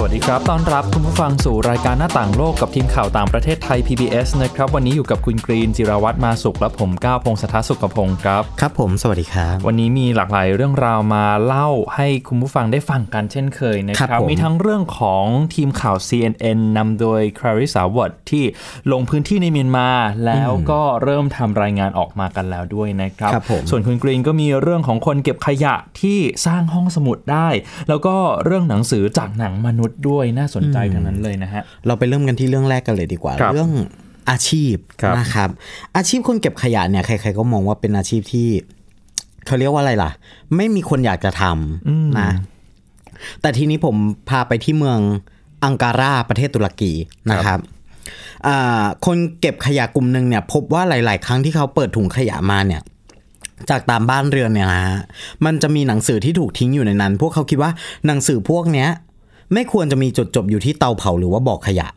สวัสดีครับต้อนรับคุณผู้ฟังสู่รายการหน้าต่างโลกกับทีมข่าวต่างประเทศไทย PBS นะครับวันนี้อยู่กับคุณกรีนจิรวัฒน์มาสุขและผมก้าวพงศธรสุขพงศ์ครับครับผมสวัสดีครับวันนี้มีหลากหลายเรื่องราวมาเล่าให้คุณผู้ฟังได้ฟังกันเช่นเคยนะครับมีทั้งเรื่องของทีมข่าว CNN นำโดย Clarissa Ward ที่ลงพื้นที่ในเมียนมาแล้วก็เริ่มทำรายงานออกมากันแล้วด้วยนะครับส่วนคุณกรีนก็มีเรื่องของคนเก็บขยะที่สร้างห้องสมุดได้แล้วก็เรื่องหนังสือจากหนังมนุษย์ด้วยน่าสนใจทั้งนั้นเลยนะฮะเราไปเริ่มกันที่เรื่องแรกกันเลยดีกว่าเรื่องอาชีพนะครับอาชีพคนเก็บขยะเนี่ยใครๆก็มองว่าเป็นอาชีพที่เขาเรียกว่าอะไรล่ะไม่มีคนอยากจะทำนะแต่ทีนี้ผมพาไปที่เมืองอังการาประเทศตุรกีนะครับคนเก็บขยะกลุ่มนึงเนี่ยพบว่าหลายๆครั้งที่เขาเปิดถุงขยะมาเนี่ยจากตามบ้านเรือนเนี่ยนะมันจะมีหนังสือที่ถูกทิ้งอยู่ในนั้นพวกเขาคิดว่าหนังสือพวกเนี้ยไม่ควรจะมีจุดจบอยู่ที่เตาเผาหรือว่าบ่อขยะ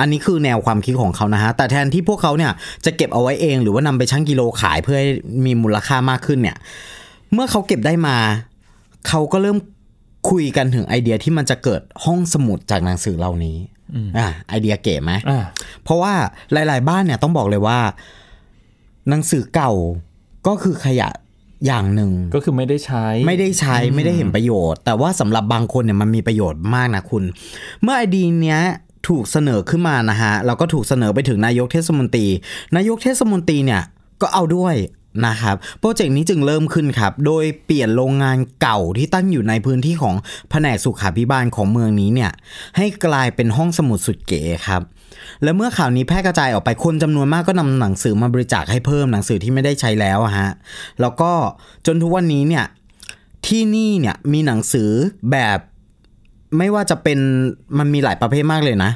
อันนี้คือแนวความคิดของเขานะฮะแต่แทนที่พวกเขาเนี่ยจะเก็บเอาไว้เองหรือว่านำไปชั่งกิโลขายเพื่อให้มีมูลค่ามากขึ้นเนี่ยเมื่อเขาเก็บได้มาเขาก็เริ่มคุยกันถึงไอเดียที่มันจะเกิดห้องสมุดจากหนังสือเหล่านี้ไอเดียเก๋ไหมเพราะว่าหลายๆบ้านเนี่ยต้องบอกเลยว่าหนังสือเก่าก็คือขยะอย่างหนึ่งก็คือไม่ได้ใช้ไม่ได้เห็นประโยชน์แต่ว่าสำหรับบางคนเนี่ยมันมีประโยชน์มากนะคุณเมื่อไอเดียเนี้ยถูกเสนอขึ้นมานะฮะเราก็ถูกเสนอไปถึงนายกเทศมนตรีเนี่ยก็เอาด้วยนะครับโปรเจกต์นี้จึงเริ่มขึ้นครับโดยเปลี่ยนโรงงานเก่าที่ตั้งอยู่ในพื้นที่ของแผนกสุขาภิบาลของเมืองนี้เนี่ยให้กลายเป็นห้องสมุดสุดเก๋ครับและเมื่อข่าวนี้แพร่กระจายออกไปคนจำนวนมากก็นำหนังสือมาบริจาคให้เพิ่มหนังสือที่ไม่ได้ใช้แล้วฮะแล้วก็จนทุกวันนี้เนี่ยที่นี่เนี่ยมีหนังสือแบบไม่ว่าจะเป็นมันมีหลายประเภทมากเลยนะ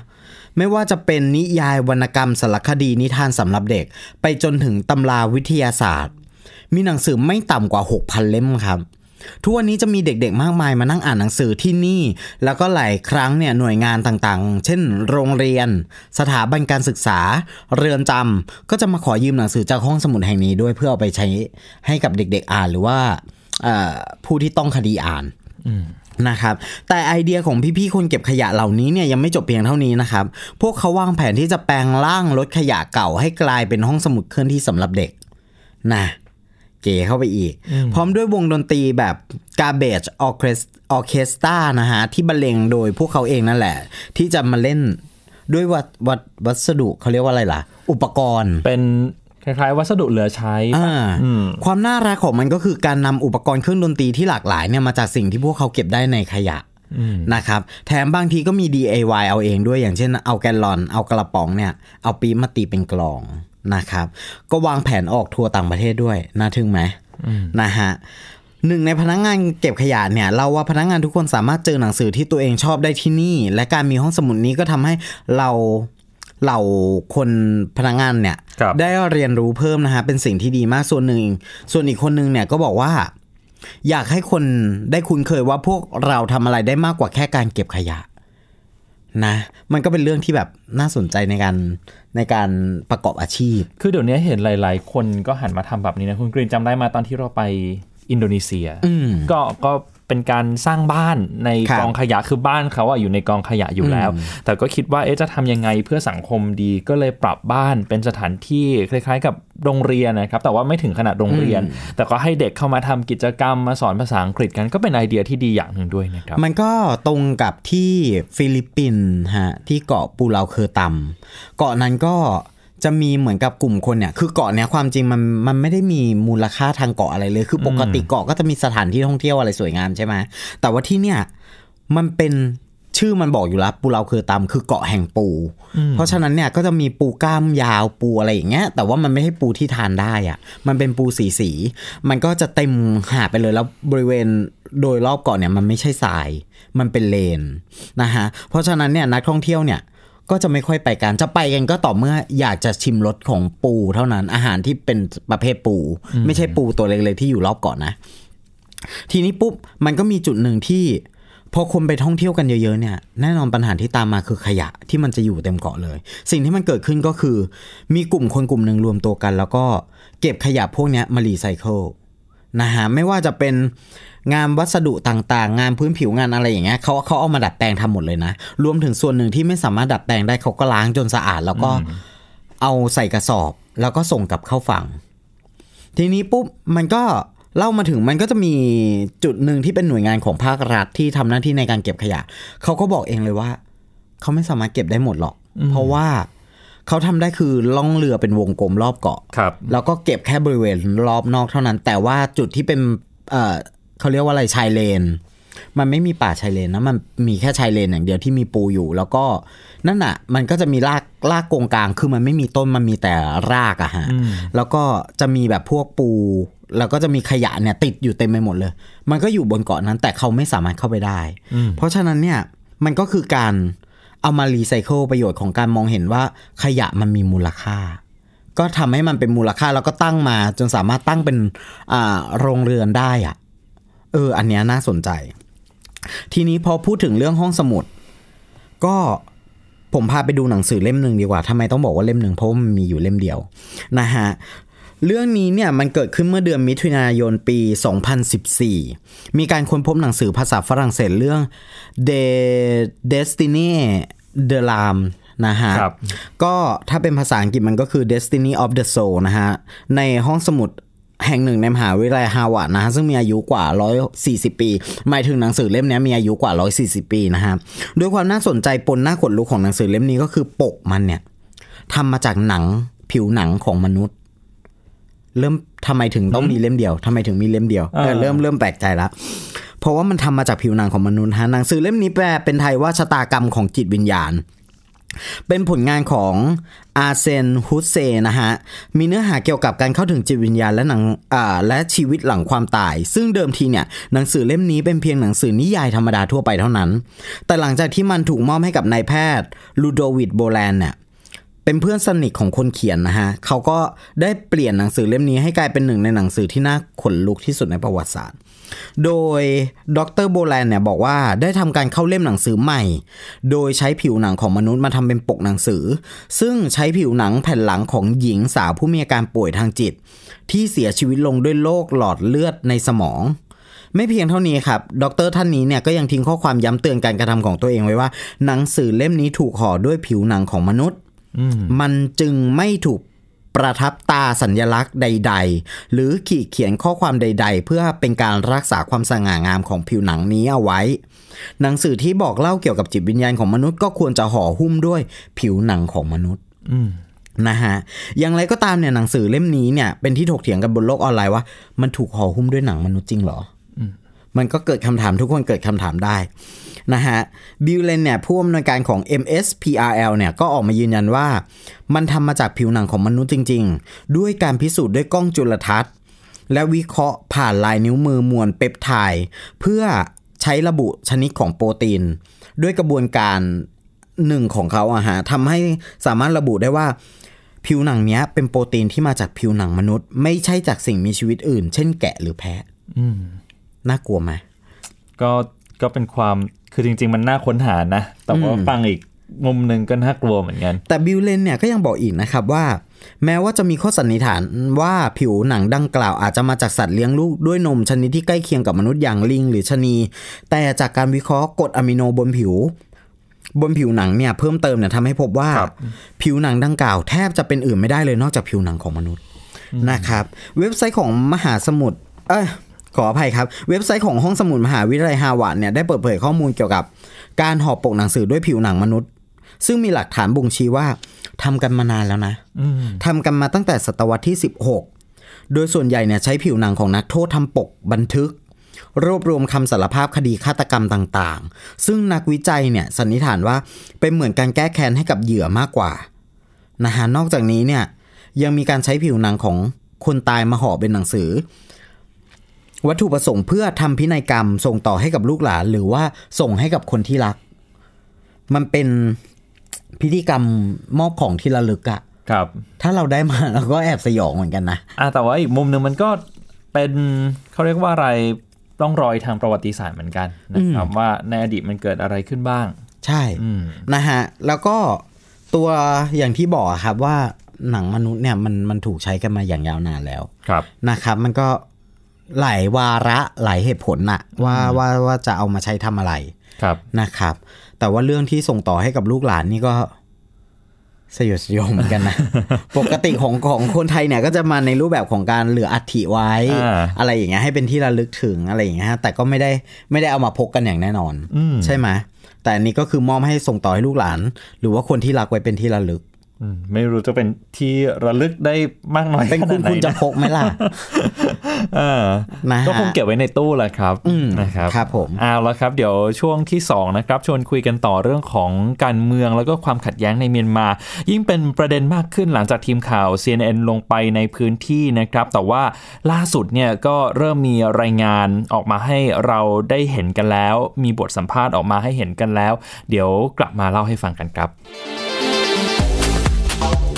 ไม่ว่าจะเป็นนิยายวรรณกรรมสารคดีนิทานสำหรับเด็กไปจนถึงตำราวิทยาศาสตร์มีหนังสือไม่ต่ำกว่า 6,000 เล่มครับทุกวันนี้จะมีเด็กๆมากมายมานั่งอ่านหนังสือที่นี่แล้วก็หลายครั้งเนี่ยหน่วยงานต่างๆเช่นโรงเรียนสถาบันการศึกษาเรือนจำก็จะมาขอยืมหนังสือจากห้องสมุดแห่งนี้ด้วยเพื่อเอาไปใช้ให้กับเด็กๆอ่านหรือว่าผู้ที่ต้องคดีอ่านนะครับแต่ไอเดียของพี่ๆคนเก็บขยะเหล่านี้เนี่ยยังไม่จบเพียงเท่านี้นะครับพวกเขาวางแผนที่จะแปลงร่างรถขยะเก่าให้กลายเป็นห้องสมุดเคลื่อนที่สำหรับเด็กนะเก๋เข้าไปอีกพร้อมด้วยวงดนตรีแบบ Garbage Orchestra นะฮะที่บรรเลงโดยพวกเขาเองนั่นแหละที่จะมาเล่นด้วยวัสดุเขาเรียกว่าอะไรล่ะอุปกรณ์เป็นคล้ายๆวัสดุเหลือใช้ความน่ารักของมันก็คือการนำอุปกรณ์เครื่องดนตรีที่หลากหลายเนี่ยมาจากสิ่งที่พวกเขาเก็บได้ในขยะนะครับแถมบางทีก็มี DIY เอาเองด้วยอย่างเช่นเอาแกลลอนเอากระป๋องเนี่ยเอาปี๊บมาตีเป็นกลองนะครับก็วางแผนออกทัวร์ต่างประเทศด้วยน่าทึ่งไหมนะฮะหนึ่งในพนักงานเก็บขยะเนี่ยเล่าว่าพนักงานทุกคนสามารถเจอหนังสือที่ตัวเองชอบได้ที่นี่และการมีห้องสมุดนี้ก็ทำให้เราคนพนักงานเนี่ยได้เรียนรู้เพิ่มนะฮะเป็นสิ่งที่ดีมากส่วนอีกคนนึงเนี่ยก็บอกว่าอยากให้คนได้คุ้นเคยว่าพวกเราทำอะไรได้มากกว่าแค่การเก็บขยะนะมันก็เป็นเรื่องที่แบบน่าสนใจในการประกอบอาชีพคือเดี๋ยวนี้เห็นหลายๆคนก็หันมาทำแบบนี้นะคุณกรีนจำได้มาตอนที่เราไปอินโดนีเซียก็เป็นการสร้างบ้านในกองขยะคือบ้านเขาอยู่ในกองขยะอยู่แล้วแต่ก็คิดว่าจะทำยังไงเพื่อสังคมดีก็เลยปรับบ้านเป็นสถานที่คล้ายๆกับโรงเรียนนะครับแต่ว่าไม่ถึงขนาดโรงเรียนแต่ก็ให้เด็กเข้ามาทำกิจกรรมมาสอนภาษาอังกฤษกันก็เป็นไอเดียที่ดีอย่างหนึ่งด้วยนะครับมันก็ตรงกับที่ฟิลิปปินส์ฮะที่เกาะปูลาวเคอร์ตัมเกาะนั้นก็จะมีเหมือนกับกลุ่มคนเนี่ยคือเกาะเนี้ยความจริงมันไม่ได้มีมูลค่าทางเกาะอะไรเลยคือปกติเกาะก็จะมีสถานที่ท่องเที่ยวอะไรสวยงามใช่ไหมแต่ว่าที่เนี่ยมันเป็นชื่อมันบอกอยู่แล้วปูเราคือตามคือเกาะแห่งปูเพราะฉะนั้นเนี่ยก็จะมีปูก้ามยาวปูอะไรอย่างเงี้ยแต่ว่ามันไม่ให้ปูที่ทานได้อ่ะมันเป็นปูสีมันก็จะเต็มหาดไปเลยแล้วบริเวณโดยรอบเกาะเนี่ยมันไม่ใช่ทรายมันเป็นเลนนะฮะเพราะฉะนั้นเนี่ยนักท่องเที่ยวเนี่ยก็จะไม่ค่อยไปกันจะไปกันก็ต่อเมื่ออยากจะชิมรสของปูเท่านั้นอาหารที่เป็นประเภทปูไม่ใช่ปูตัวเล็กๆที่อยู่รอบเกาะนะทีนี้ปุ๊บมันก็มีจุดหนึ่งที่ พอคนไปท่องเที่ยวกันเยอะๆเนี่ยแน่นอนปัญหาที่ตามมาคือขยะที่มันจะอยู่เต็มเกาะเลยสิ่งที่มันเกิดขึ้นก็คือมีกลุ่มคนกลุ่มหนึ่งรวมตัวกันแล้วก็เก็บขยะพวกนี้มารีไซเคิลนะฮะไม่ว่าจะเป็นงานวัสดุต่างๆงานพื้นผิวงานอะไรอย่างเงี้ยเขาเอามาดัดแปลงทำหมดเลยนะรวมถึงส่วนหนึ่งที่ไม่สามารถดัดแปลงได้เขาก็ล้างจนสะอาดแล้วก็เอาใส่กระสอบแล้วก็ส่งกลับเข้าฝั่งทีนี้ปุ๊บมันก็เล่ามาถึงมันก็จะมีจุดหนึ่งที่เป็นหน่วยงานของภาครัฐที่ทำหน้าที่ในการเก็บขยะเขาก็บอกเองเลยว่าเขาไม่สามารถเก็บได้หมดหรอกเพราะว่าเขาทำได้คือล่องเรือเป็นวงกลมรอบเกาะแล้วก็เก็บแค่บริเวณรอบนอกเท่านั้นแต่ว่าจุดที่เป็นเขาเรียกว่าอะไรชายเลนมันไม่มีป่าชายเลนนะมันมีแค่ชายเลนอย่างเดียวที่มีปูอยู่แล้วก็นั่นน่ะมันก็จะมีรากกงกลางคือมันไม่มีต้นมันมีแต่รากอะฮะแล้วก็จะมีแบบพวกปูแล้วก็จะมีขยะเนี่ยติดอยู่เต็มไปหมดเลยมันก็อยู่บนเกาะนั้นแต่เขาไม่สามารถเข้าไปได้เพราะฉะนั้นเนี่ยมันก็คือการเอามารีไซเคิลประโยชน์ของการมองเห็นว่าขยะมันมีมูลค่าก็ทำให้มันเป็นมูลค่าแล้วก็ตั้งมาจนสามารถตั้งเป็นโรงเรือนได้อะอันเนี้ยน่าสนใจทีนี้พอพูดถึงเรื่องห้องสมุดก็ผมพาไปดูหนังสือเล่มนึงดีกว่าทำไมต้องบอกว่าเล่มนึงเพราะมันมีอยู่เล่มเดียวนะฮะเรื่องนี้เนี่ยมันเกิดขึ้นเมื่อเดือนมิถุนายนปี2014มีการค้นพบหนังสือภาษาฝรั่งเศสเรื่อง The Destiny de l'Âme นะฮะก็ถ้าเป็นภาษาอังกฤษมันก็คือ Destiny of the Soul นะฮะในห้องสมุดแห่งหนึ่งในมหาวิทยาลัยฮาวาดนะฮะซึ่งมีอายุกว่า140ปีหมายถึงหนังสือเล่มนี้มีอายุกว่า140ปีนะฮะด้วยความน่าสนใจปนหน้าขนลุกของหนังสือเล่มนี้ก็คือปกมันเนี่ยทำมาจากหนังผิวหนังของมนุษย์เริ่มทำไมถึงต้องมีเล่มเดียวทำไมถึงมีเล่มเดียวเริ่มแปลกใจแล้วเพราะว่ามันทำมาจากผิวหนังของมนุษย์ฮะหนังสือเล่มนี้แปลเป็นไทยว่าชะตากรรมของจิตวิญญาณเป็นผลงานของอาร์เซนฮุสเซนะฮะมีเนื้อหาเกี่ยวกับการเข้าถึงจิตวิญญาณและและชีวิตหลังความตายซึ่งเดิมทีเนี่ยหนังสือเล่มนี้เป็นเพียงหนังสือนิยายธรรมดาทั่วไปเท่านั้นแต่หลังจากที่มันถูกมอบให้กับนายแพทย์ลูโดวิดโบแลนเนี่ยเป็นเพื่อนสนิทของคนเขียนนะฮะเขาก็ได้เปลี่ยนหนังสือเล่มนี้ให้กลายเป็นหนึ่งในหนังสือที่น่าขนลุกที่สุดในประวัติศาสตร์โดยดร.โบแลนเนี่ยบอกว่าได้ทำการเข้าเล่มหนังสือใหม่โดยใช้ผิวหนังของมนุษย์มาทำเป็นปกหนังสือซึ่งใช้ผิวหนังแผ่นหลังของหญิงสาวผู้มีอาการป่วยทางจิตที่เสียชีวิตลงด้วยโรคหลอดเลือดในสมองไม่เพียงเท่านี้ครับดร.ท่านนี้เนี่ยก็ยังทิ้งข้อความย้ำเตือนการกระทำของตัวเองไว้ว่าหนังสือเล่มนี้ถูกห่อด้วยผิวหนังของมนุษย์มันจึงไม่ถูกประทับตาสัญลักษณ์ใดๆหรือขีดเขียนข้อความใดๆเพื่อเป็นการรักษาความสง่างามของผิวหนังนี้เอาไว้หนังสือที่บอกเล่าเกี่ยวกับจิตวิญญาณของมนุษย์ก็ควรจะห่อหุ้มด้วยผิวหนังของมนุษย์นะฮะอย่างไรก็ตามเนี่ยหนังสือเล่มนี้เนี่ยเป็นที่ถกเถียงกันบนโลกออนไลน์ว่ามันถูกห่อหุ้มด้วยหนังมนุษย์จริงหรอมันก็เกิดคำถามทุกคนเกิดคำถามได้นะฮะบิลเลนเนี่ยผู้อำนวยการของ MSPRL เนี่ยก็ออกมายืนยันว่ามันทำมาจากผิวหนังของมนุษย์จริงๆด้วยการพิสูจน์ด้วยกล้องจุลทรรศน์และวิเคราะห์ผ่านลายนิ้วมือมวลเปปไทด์เพื่อใช้ระบุชนิดของโปรตีนด้วยกระบวนการหนึ่งของเขาอะฮะทำให้สามารถระบุได้ว่าผิวหนังเนี้ยเป็นโปรตีนที่มาจากผิวหนังมนุษย์ไม่ใช่จากสิ่งมีชีวิตอื่นเช่นแกะหรือแพะน่ากลัวไหมก็เป็นความคือจริงๆมันน่าค้นหานะแต่ว่าฟังอีกมุมนึงก็น่ากลัวเหมือนกันแต่บิลเลนเนี่ยก็ยังบอกอีกนะครับว่าแม้ว่าจะมีข้อสันนิษฐานว่าผิวหนังดังกล่าวอาจจะมาจากสัตว์เลี้ยงลูกด้วยนมชนิดที่ใกล้เคียงกับมนุษย์อย่างลิงหรือชะนีแต่จากการวิเคราะห์กรดอะมิโนบนผิวหนังเนี่ยเพิ่มเติมเนี่ยทำให้พบว่าผิวหนังดังกล่าวแทบจะเป็นอื่นไม่ได้เลยนอกจากผิวหนังของมนุษย์นะครับเว็บไซต์ของมหาสมุทรขออภัยครับเว็บไซต์ของห้องสมุดมหาวิทยาลัยฮาวาดเนี่ยได้เปิดเผยข้อมูลเกี่ยวกับการห่อปกหนังสือด้วยผิวหนังมนุษย์ซึ่งมีหลักฐานบ่งชี้ว่าทำกันมานานแล้วนะทำกันมาตั้งแต่ศตวรรษที่16โดยส่วนใหญ่เนี่ยใช้ผิวหนังของนักโทษทำปกบันทึกรวบรวมคำสารภาพคดีฆาตกรรมต่างๆซึ่งนักวิจัยเนี่ยสันนิษฐานว่าเป็นเหมือนการแก้แค้นให้กับเหยื่อมากกว่านะฮะนอกจากนี้เนี่ยยังมีการใช้ผิวหนังของคนตายมาห่อเป็นหนังสือวัตถุประสงค์เพื่อทำพินัยกรรมส่งต่อให้กับลูกหลานหรือว่าส่งให้กับคนที่รักมันเป็นพิธีกรรมมอบของที่ระลึกอะครับถ้าเราได้มาเราก็แอบสยองเหมือนกันนะแต่ว่าอีกมุมนึงมันก็เป็นเขาเรียกว่าอะไร ต้องรอยทางประวัติศาสตร์เหมือนกันนะครับว่าในอดีตมันเกิดอะไรขึ้นบ้างใช่นะฮะแล้วก็ตัวอย่างที่บอกครับว่าหนังมนุษย์เนี่ยมันถูกใช้กันมาอย่างยาวนานแล้วนะครับมันก็หลายวาระหลายเหตุผลน่ะว่าจะเอามาใช้ทำอะไรนะครับแต่ว่าเรื่องที่ส่งต่อให้กับลูกหลานนี่ก็สยดสยองเหมือนกันนะ ปกติของคนไทยเนี่ยก็จะมาในรูปแบบของการเหลืออัฐิไว้ อะไรอย่างเงี้ยให้เป็นที่ระลึกถึงอะไรอย่างเงี้ยแต่ก็ไม่ได้เอามาพกกันอย่างแน่นอนใช่ไหมแต่อันนี้ก็คือมอบให้ส่งต่อให้ลูกหลานหรือว่าคนที่รักไว้เป็นที่ระลึกไม่รู้จะเป็นที่ระลึกได้มากน้อยขนาดไหนเป็นคุณจะพกไหมล่ะก็คงเก็บไว้ในตู้แหละครับนะครับครับผมเอาละครับเดี๋ยวช่วงที่2นะครับชวนคุยกันต่อเรื่องของการเมืองแล้วก็ความขัดแย้งในเมียนมายิ่งเป็นประเด็นมากขึ้นหลังจากทีมข่าว CNN ลงไปในพื้นที่นะครับแต่ว่าล่าสุดเนี่ยก็เริ่มมีรายงานออกมาให้เราได้เห็นกันแล้วมีบทสัมภาษณ์ออกมาให้เห็นกันแล้วเดี๋ยวกลับมาเล่าให้ฟังกันครับ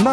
หน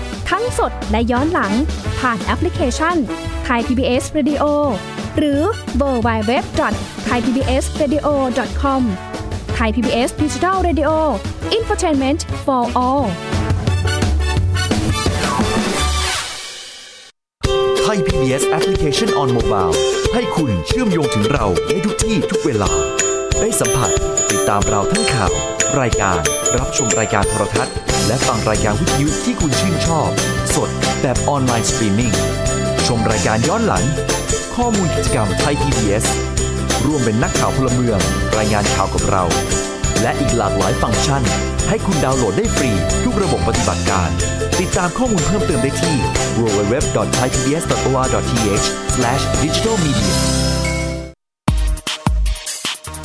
ๆทั้งสดและย้อนหลังผ่านแอปพลิเคชัน Thai PBS Radio หรือ www.thaipbsradio.com Thai PBS Digital Radio Infotainment for all Thai PBS Application on Mobile ให้คุณเชื่อมโยงถึงเราได้ทุกที่ทุกเวลาได้สัมผัสติดตามเราทั้งข่าวรายการรับชมรายการโทรทัศน์และฟังรายการวิทยุที่คุณชื่นชอบสดแบบออนไลน์สตรีมมิ่งชมรายการย้อนหลังข้อมูลกิจกรรมไทย PBS ร่วมเป็นนักข่าวพลเมืองรายงานข่าวกับเราและอีกหลากหลายฟังก์ชันให้คุณดาวน์โหลดได้ฟรีทุกระบบปฏิบัติการติดตามข้อมูลเพิ่มเติมได้ที่ www.thaipbs.or.th/digitalmediaเ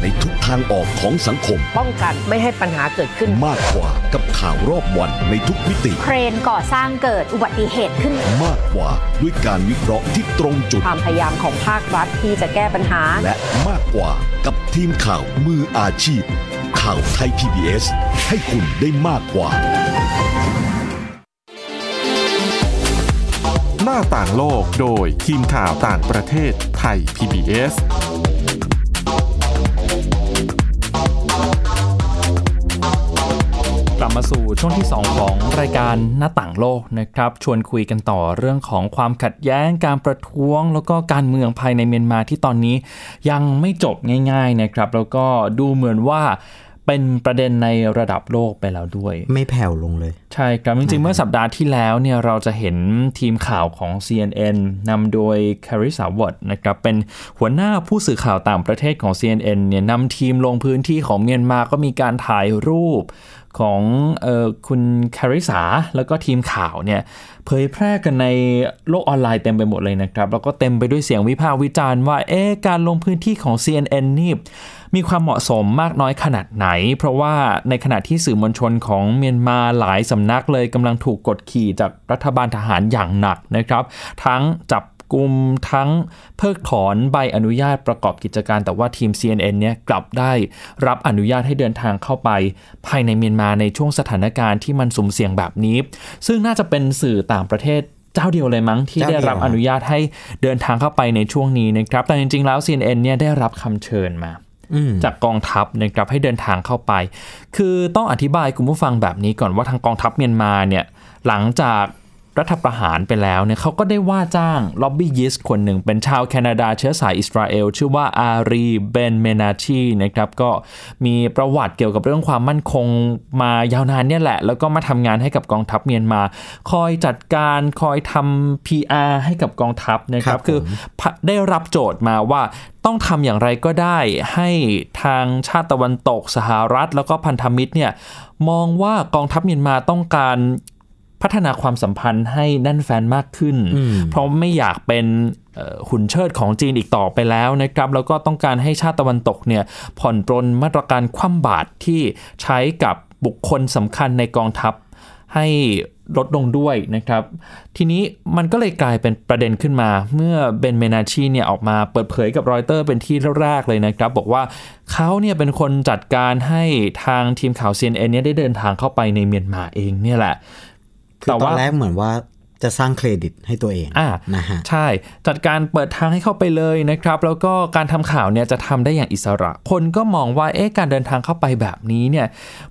ในทุกทางออกของสังคมป้องกันไม่ให้ปัญหาเกิดขึ้นมากกว่ากับข่าวรอบวันในทุกมิติเครนก่อสร้างเกิดอุบัติเหตุขึ้นมากกว่าด้วยการวิเคราะห์ที่ตรงจุดความพยายามของภาครัฐที่จะแก้ปัญหาและมากกว่ากับทีมข่าวมืออาชีพข่าวไทย PBS ให้คุณได้มากกว่าหน้าต่างโลกโดยทีมข่าวต่างประเทศไทย PBSมาสู่ช่วงที่2ของรายการหน้าต่างโลกนะครับชวนคุยกันต่อเรื่องของความขัดแย้งการประท้วงแล้วก็การเมืองภายในเมียนมาที่ตอนนี้ยังไม่จบง่ายๆนะครับแล้วก็ดูเหมือนว่าเป็นประเด็นในระดับโลกไปแล้วด้วยไม่แผ่วลงเลยใช่ครับจริงๆเมื่อสัปดาห์ที่แล้วเนี่ยเราจะเห็นทีมข่าวของ CNN นำโดย Clarissa Ward นะครับเป็นหัวหน้าผู้สื่อข่าวต่างประเทศของ CNN เนี่ยนำทีมลงพื้นที่ของเมียนมาก็มีการถ่ายรูปของคุณคาริสาแล้วก็ทีมข่าวเนี่ยเผยแพร่กันในโลกออนไลน์เต็มไปหมดเลยนะครับแล้วก็เต็มไปด้วยเสียงวิพากษ์วิจารณ์ว่าการลงพื้นที่ของ CNN นี่มีความเหมาะสมมากน้อยขนาดไหนเพราะว่าในขณะที่สื่อมวลชนของเมียนมาหลายสำนักเลยกำลังถูกกดขี่จากรัฐบาลทหารอย่างหนักนะครับทั้งจับกุมทั้งเพิกถอนใบอนุญาตประกอบกิจการแต่ว่าทีม CNN เนี่ยกลับได้รับอนุญาตให้เดินทางเข้าไปภายในเมียนมาในช่วงสถานการณ์ที่มันสุ่มเสี่ยงแบบนี้ซึ่งน่าจะเป็นสื่อต่างประเทศเจ้าเดียวเลยมั้งที่ได้รับอนุญาตให้เดินทางเข้าไปในช่วงนี้นะครับแต่จริงๆแล้ว CNN เนี่ยได้รับคำเชิญมา จากกองทัพนะครับให้เดินทางเข้าไปคือต้องอธิบายคุณผู้ฟังแบบนี้ก่อนว่าทางกองทัพเมียนมาเนี่ยหลังจากรัฐประหารไปแล้วเนี่ยเขาก็ได้ว่าจ้างล็อบบี้ยิสต์คนหนึ่งเป็นชาวแคนาดาเชื้อสายอิสราเอลชื่อว่าอารีเบนเมนาชีนะครับก็มีประวัติเกี่ยวกับเรื่องความมั่นคงมายาวนานเนี่ยแหละแล้วก็มาทำงานให้กับกองทัพเมียนมาคอยจัดการคอยทำ PR ให้กับกองทัพนะครับคือได้รับโจทย์มาว่าต้องทำอย่างไรก็ได้ให้ทางชาติตะวันตกสหรัฐแล้วก็พันธมิตรเนี่ยมองว่ากองทัพเมียนมาต้องการพัฒนาความสัมพันธ์ให้แน่นแฟนมากขึ้นเพราะไม่อยากเป็นหุ่นเชิดของจีนอีกต่อไปแล้วนะครับแล้วก็ต้องการให้ชาติตะวันตกเนี่ยผ่อนปรนมาตรการคว่ำบาตรที่ใช้กับบุคคลสำคัญในกองทัพให้ลดลงด้วยนะครับทีนี้มันก็เลยกลายเป็นประเด็นขึ้นมาเมื่อเบนเมนาชีเนี่ยออกมาเปิดเผยกับรอยเตอร์เป็นที่แรกเลยนะครับบอกว่าเขาเนี่ยเป็นคนจัดการให้ทางทีมข่าว CNN เนี่ยได้เดินทางเข้าไปในเมียนมาเองเนี่ยแหละคือตอนแรกเหมือนว่าจะสร้างเครดิตให้ตัวเองนะฮะใช่จัดการเปิดทางให้เข้าไปเลยนะครับแล้วก็การทำข่าวเนี่ยจะทำได้อย่างอิสระคนก็มองว่าเอ๊ะการเดินทางเข้าไปแบบนี้เนี่ย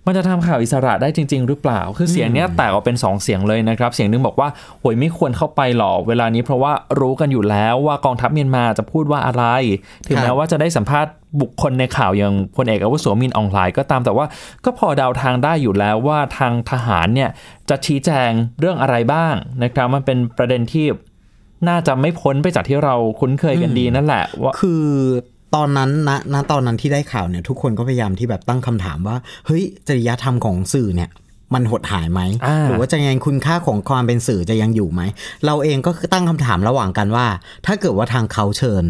มันจะทำข่าวอิสระได้จริงๆหรือเปล่าคือเสียงเนี้ยแตกออกเป็น2เสียงเลยนะครับเสียงนึงบอกว่าโหยไม่ควรเข้าไปหรอกเวลานี้เพราะว่ารู้กันอยู่แล้วว่ากองทัพเมียนมาจะพูดว่าอะไรถึงแม้ว่าจะได้สัมภาษณ์บุคคลในข่าวอย่างพลเอกอาวุโสมินอองไลน์ก็ตามแต่ว่าก็พอเดาทางได้อยู่แล้วว่าทางทหารเนี่ยจะชี้แจงเรื่องอะไรบ้างนะครับมันเป็นประเด็นที่น่าจะไม่พ้นไปจากที่เราคุ้นเคยกันดีนั่นแหละว่าคือตอนนั้นณตอนนั้นที่ได้ข่าวเนี่ยทุกคนก็พยายามที่แบบตั้งคำถามว่าเฮ้ยจริยธรรมของสื่อเนี่ยมันหดหายไหมหรือว่าจะยังคุณค่าของความเป็นสื่อจะยังอยู่ไหมเราเองก็ตั้งคำถามระหว่างกันว่าถ้าเกิดว่าทางเขาเชิญ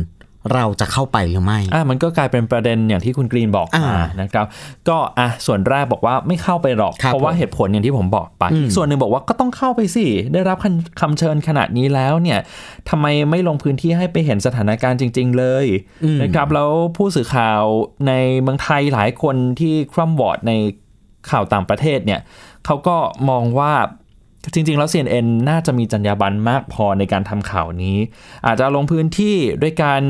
เราจะเข้าไปหรือไม่มันก็กลายเป็นประเด็นอย่างที่คุณกรีนบอกมานะครับก็ส่วนแรกบอกว่าไม่เข้าไปหรอกเพราะว่าเหตุผลอย่างที่ผมบอกไปส่วนหนึ่งบอกว่าก็ต้องเข้าไปสิได้รับคำเชิญขนาดนี้แล้วเนี่ยทำไมไม่ลงพื้นที่ให้ไปเห็นสถานการณ์จริงๆเลยนะครับแล้วผู้สื่อข่าวในเมืองไทยหลายคนที่คร่ำวอดในข่าวต่างประเทศเนี่ยเขาก็มองว่าจริงๆแล้ว CNN น่าจะมีจรรยาบรรณมากพอในการทำข่าวนี้อาจจะลงพื้นที่ด้วยการ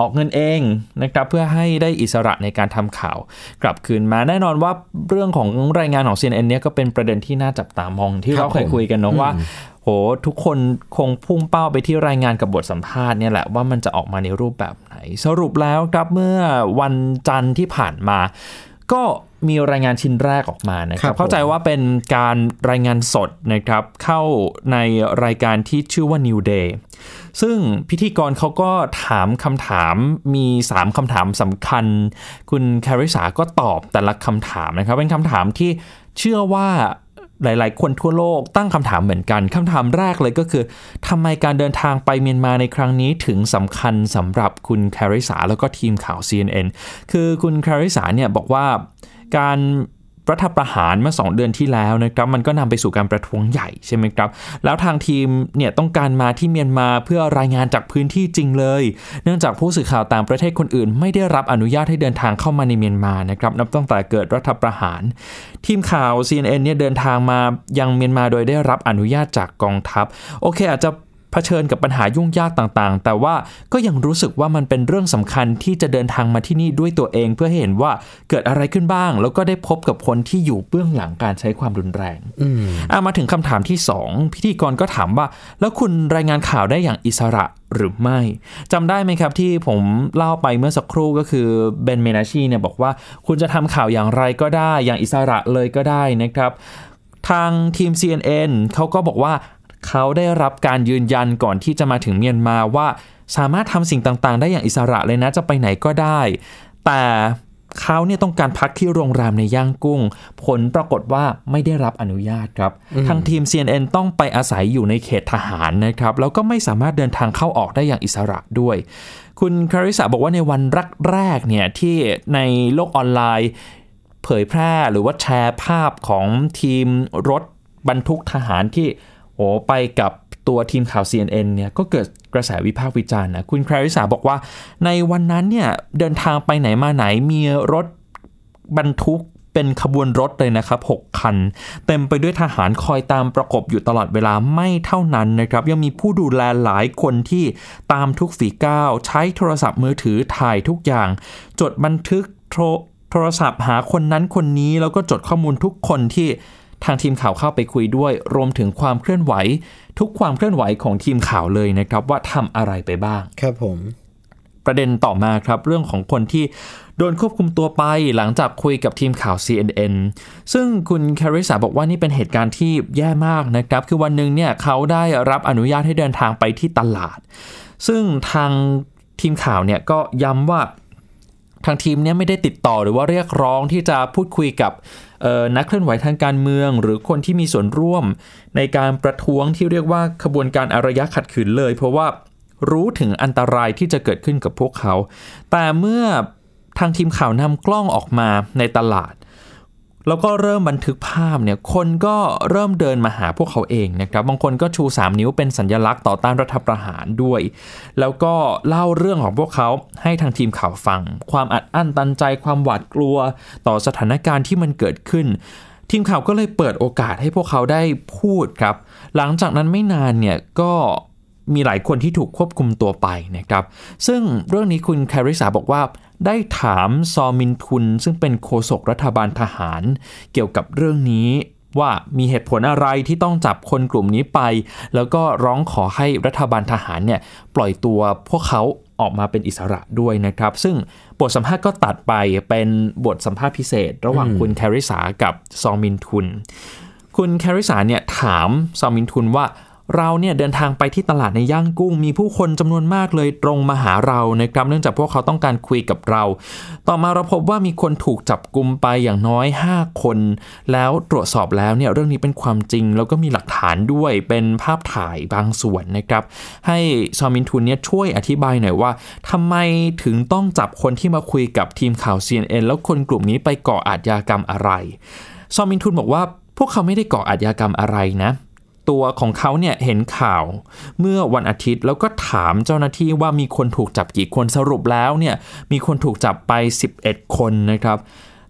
ออกเงินเองนะครับเพื่อให้ได้อิสระในการทำข่าวกลับคืนมาแน่นอนว่าเรื่องของรายงานของ CNN เนี่ยก็เป็นประเด็นที่น่าจับตามองที่เราเคยคุยกันเนาะว่าโหทุกคนคงพุ่งเป้าไปที่รายงานกับบทสัมภาษณ์เนี่ยแหละว่ามันจะออกมาในรูปแบบไหนสรุปแล้วครับเมื่อวันจันทร์ที่ผ่านมาก็มีรายงานชิ้นแรกออกมานะครับเข้าใจว่าเป็นการรายงานสดนะครับเข้าในรายการที่ชื่อว่า New Day ซึ่งพิธีกรเขาก็ถามคำถามมี3คำถามสำคัญคุณ Clarissa ก็ตอบแต่ละคำถามนะครับเป็นคำถามที่เชื่อว่าหลายๆคนทั่วโลกตั้งคำถามเหมือนกันคำถามแรกเลยก็คือทำไมการเดินทางไปเมียนมาในครั้งนี้ถึงสำคัญสำหรับคุณ Clarissa แล้วก็ทีมข่าว CNN คือคุณ Clarissa เนี่ยบอกว่าการรัฐประหารเมื่อ2เดือนที่แล้วนะครับมันก็นำไปสู่การประท้วงใหญ่ใช่ไหมครับแล้วทางทีมเนี่ยต้องการมาที่เมียนมาเพื่อรายงานจากพื้นที่จริงเลยเนื่องจากผู้สื่อข่าวต่างประเทศคนอื่นไม่ได้รับอนุญาตให้เดินทางเข้ามาในเมียนมานะครับนับตั้งแต่เกิดรัฐประหารทีมข่าว CNN เนี่ยเดินทางมายังเมียนมาโดยได้รับอนุญาตจากกองทัพโอเคอาจจะเผชิญกับปัญหายุ่งยากต่างๆแต่ว่าก็ยังรู้สึกว่ามันเป็นเรื่องสำคัญที่จะเดินทางมาที่นี่ด้วยตัวเองเพื่อให้เห็นว่าเกิดอะไรขึ้นบ้างแล้วก็ได้พบกับคนที่อยู่เบื้องหลังการใช้ความรุนแรงมาถึงคำถามที่2พิธีกรก็ถามว่าแล้วคุณรายงานข่าวได้อย่างอิสระหรือไม่จำได้ไหมครับที่ผมเล่าไปเมื่อสักครู่ก็คือเบนเมนาชีเนี่ยบอกว่าคุณจะทำข่าวอย่างไรก็ได้อย่างอิสระเลยก็ได้นะครับทางทีม CNN เขาก็บอกว่าเขาได้รับการยืนยันก่อนที่จะมาถึงเมียนมาว่าสามารถทำสิ่งต่างๆได้อย่างอิสระเลยนะจะไปไหนก็ได้แต่เขาเนี่ยต้องการพักที่โรงแรมในย่างกุ้งผลปรากฏว่าไม่ได้รับอนุญาตครับทางทีม CNN ต้องไปอาศัยอยู่ในเขตทหารนะครับแล้วก็ไม่สามารถเดินทางเข้าออกได้อย่างอิสระด้วยคุณคาริสาบอกว่าในวันแรกๆเนี่ยที่ในโลกออนไลน์เผยแพร่หรือว่าแชร์ภาพของทีมรถบรรทุกทหารที่ไปกับตัวทีมข่าว CNN เนี่ยก็เกิดกระแสวิพากษ์วิจารณ์นะคุณคาริสาบอกว่าในวันนั้นเนี่ยเดินทางไปไหนมาไหนมีรถบรรทุก เป็นขบวนรถเลยนะครับ6คันเต็มไปด้วยทหารคอยตามประกบอยู่ตลอดเวลาไม่เท่านั้นนะครับยังมีผู้ดูแลหลายคนที่ตามทุกฝีก้าวใช้โทรศัพท์มือถือถ่ายทุกอย่างจดบันทึกโทรศัพท์หาคนนั้นคนนี้แล้วก็จดข้อมูลทุกคนที่ทางทีมข่าวเข้าไปคุยด้วยรวมถึงความเคลื่อนไหวทุกความเคลื่อนไหวของทีมข่าวเลยนะครับว่าทำอะไรไปบ้างครับผมประเด็นต่อมาครับเรื่องของคนที่โดนควบคุมตัวไปหลังจากคุยกับทีมข่าว CNN ซึ่งคุณClarissaบอกว่านี่เป็นเหตุการณ์ที่แย่มากนะครับคือวันหนึ่งเนี่ยเขาได้รับอนุญาตให้เดินทางไปที่ตลาดซึ่งทางทีมข่าวเนี่ยก็ย้ำว่าทางทีมเนี่ยไม่ได้ติดต่อหรือว่าเรียกร้องที่จะพูดคุยกับนักเคลื่อนไหวทางการเมืองหรือคนที่มีส่วนร่วมในการประท้วงที่เรียกว่าขบวนการอารยะขัดขืนเลยเพราะว่ารู้ถึงอันตรายที่จะเกิดขึ้นกับพวกเขาแต่เมื่อทางทีมข่าวนำกล้องออกมาในตลาดแล้วก็เริ่มบันทึกภาพเนี่ยคนก็เริ่มเดินมาหาพวกเขาเองนะครับบางคนก็ชู3นิ้วเป็นสัญลักษณ์ต่อต้านรัฐประหารด้วยแล้วก็เล่าเรื่องของพวกเขาให้ทางทีมข่าวฟังความอัดอั้นตันใจความหวาดกลัวต่อสถานการณ์ที่มันเกิดขึ้นทีมข่าวก็เลยเปิดโอกาสให้พวกเขาได้พูดครับหลังจากนั้นไม่นานเนี่ยก็มีหลายคนที่ถูกควบคุมตัวไปนะครับซึ่งเรื่องนี้คุณClarissaบอกว่าได้ถามซอมินทุนซึ่งเป็นโฆษกรัฐบาลทหารเกี่ยวกับเรื่องนี้ว่ามีเหตุผลอะไรที่ต้องจับคนกลุ่มนี้ไปแล้วก็ร้องขอให้รัฐบาลทหารเนี่ยปล่อยตัวพวกเขาออกมาเป็นอิสระด้วยนะครับซึ่งบทสัมภาษณ์ก็ตัดไปเป็นบทสัมภาษณ์พิเศษระหว่างคุณClarissaกับซอมินทุนคุณClarissaเนี่ยถามซอมินทุนว่าเราเนี่ยเดินทางไปที่ตลาดในย่างกุ้งมีผู้คนจำนวนมากเลยตรงมาหาเรานะครับเนื่องจากพวกเขาต้องการคุยกับเราต่อมาเราพบว่ามีคนถูกจับกุมไปอย่างน้อย5คนแล้วตรวจสอบแล้วเนี่ยเรื่องนี้เป็นความจริงแล้วก็มีหลักฐานด้วยเป็นภาพถ่ายบางส่วนนะครับให้ซอมินทุนเนี่ยช่วยอธิบายหน่อยว่าทำไมถึงต้องจับคนที่มาคุยกับทีมข่าว CNN แล้วคนกลุ่มนี้ไปก่ออาชญากรรมอะไรซอมินทุนบอกว่าพวกเขาไม่ได้ก่ออาชญากรรมอะไรนะตัวของเขาเนี่ยเห็นข่าวเมื่อวันอาทิตย์แล้วก็ถามเจ้าหน้าที่ว่ามีคนถูกจับกี่คนสรุปแล้วเนี่ยมีคนถูกจับไป11คนนะครับ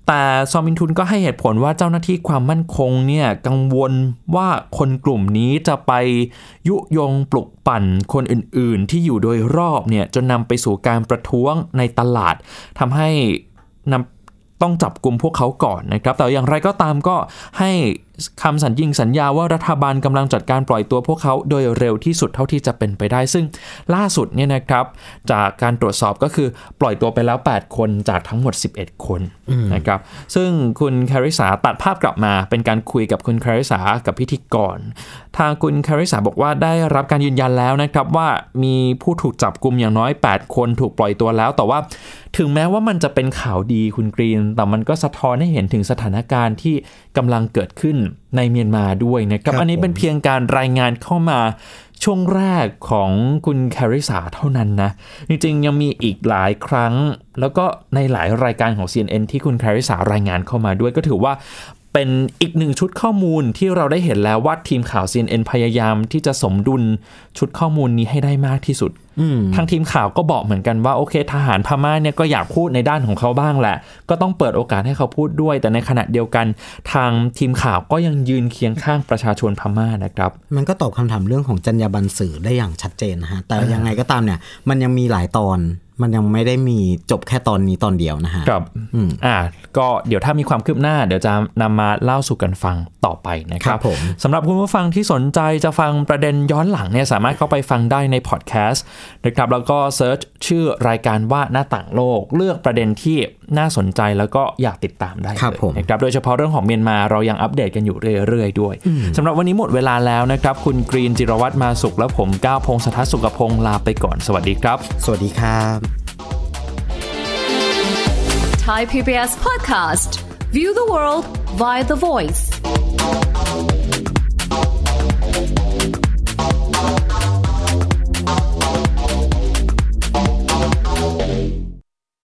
แต่ซอมินทุนก็ให้เหตุผลว่าเจ้าหน้าที่ความมั่นคงเนี่ยกังวลว่าคนกลุ่มนี้จะไปยุยงปลุกปั่นคนอื่นๆที่อยู่โดยรอบเนี่ยจนนำไปสู่การประท้วงในตลาดทำให้ต้องจับกุมพวกเขาก่อนนะครับแต่อย่างไรก็ตามก็ให้คำสัญญาว่ารัฐบาลกำลังจัดการปล่อยตัวพวกเขาโดยเร็วที่สุดเท่าที่จะเป็นไปได้ซึ่งล่าสุดเนี่ยนะครับจากการตรวจสอบก็คือปล่อยตัวไปแล้ว8คนจากทั้งหมด11คนนะครับซึ่งคุณClarissaตัดภาพกลับมาเป็นการคุยกับคุณClarissaกับพิธีกรทางคุณClarissaบอกว่าได้รับการยืนยันแล้วนะครับว่ามีผู้ถูกจับกุมอย่างน้อย8คนถูกปล่อยตัวแล้วแต่ว่าถึงแม้ว่ามันจะเป็นข่าวดีคุณกรีนแต่มันก็สะท้อนให้เห็นถึงสถานการณ์ที่กำลังเกิดขึ้นในเมียนมาด้วยนะครับอันนี้เป็นเพียงการรายงานเข้ามาช่วงแรกของคุณClarissaเท่านั้นนะจริงๆยังมีอีกหลายครั้งแล้วก็ในหลายรายการของ CNN ที่คุณClarissaรายงานเข้ามาด้วยก็ถือว่าเป็นอีกหนึ่งชุดข้อมูลที่เราได้เห็นแล้วว่าทีมข่าว CNN พยายามที่จะสมดุลชุดข้อมูลนี้ให้ได้มากที่สุดทางทีมข่าวก็บอกเหมือนกันว่าโอเคทหารพม่าเนี่ยก็อยากพูดในด้านของเขาบ้างแหละก็ต้องเปิดโอกาสให้เขาพูดด้วยแต่ในขณะเดียวกันทางทีมข่าวก็ยังยืนเคียงข้างประชาชนพม่านะครับมันก็ตอบคำถามเรื่องของจรรยาบรรณสื่อได้อย่างชัดเจนฮะแต่ยังไงก็ตามเนี่ยมันยังมีหลายตอนมันยังไม่ได้มีจบแค่ตอนนี้ตอนเดียวนะฮะครับก็เดี๋ยวถ้ามีความคืบหน้าเดี๋ยวจะนำมาเล่าสู่กันฟังต่อไปนะครับผมสำหรับคุณผู้ฟังที่สนใจจะฟังประเด็นย้อนหลังเนี่ยสามารถเข้าไปฟังได้ในพอดแคสต์นะครับแล้วก็เซิร์ชชื่อรายการว่าหน้าต่างโลกเลือกประเด็นที่น่าสนใจแล้วก็อยากติดตามได้เลยนะครับโดยเฉพาะเรื่องของเมียนมาเรายังอัปเดตกันอยู่เรื่อยๆด้วยสำหรับวันนี้หมดเวลาแล้วนะครับคุณกรีนจิรวัฒน์มาสุขและผมก้าวพงษ์สทัศน์สุขพงษ์ลาไปก่อนสวัสดีครับสวัสดีครับThai PBS podcast. View the world via The Voice.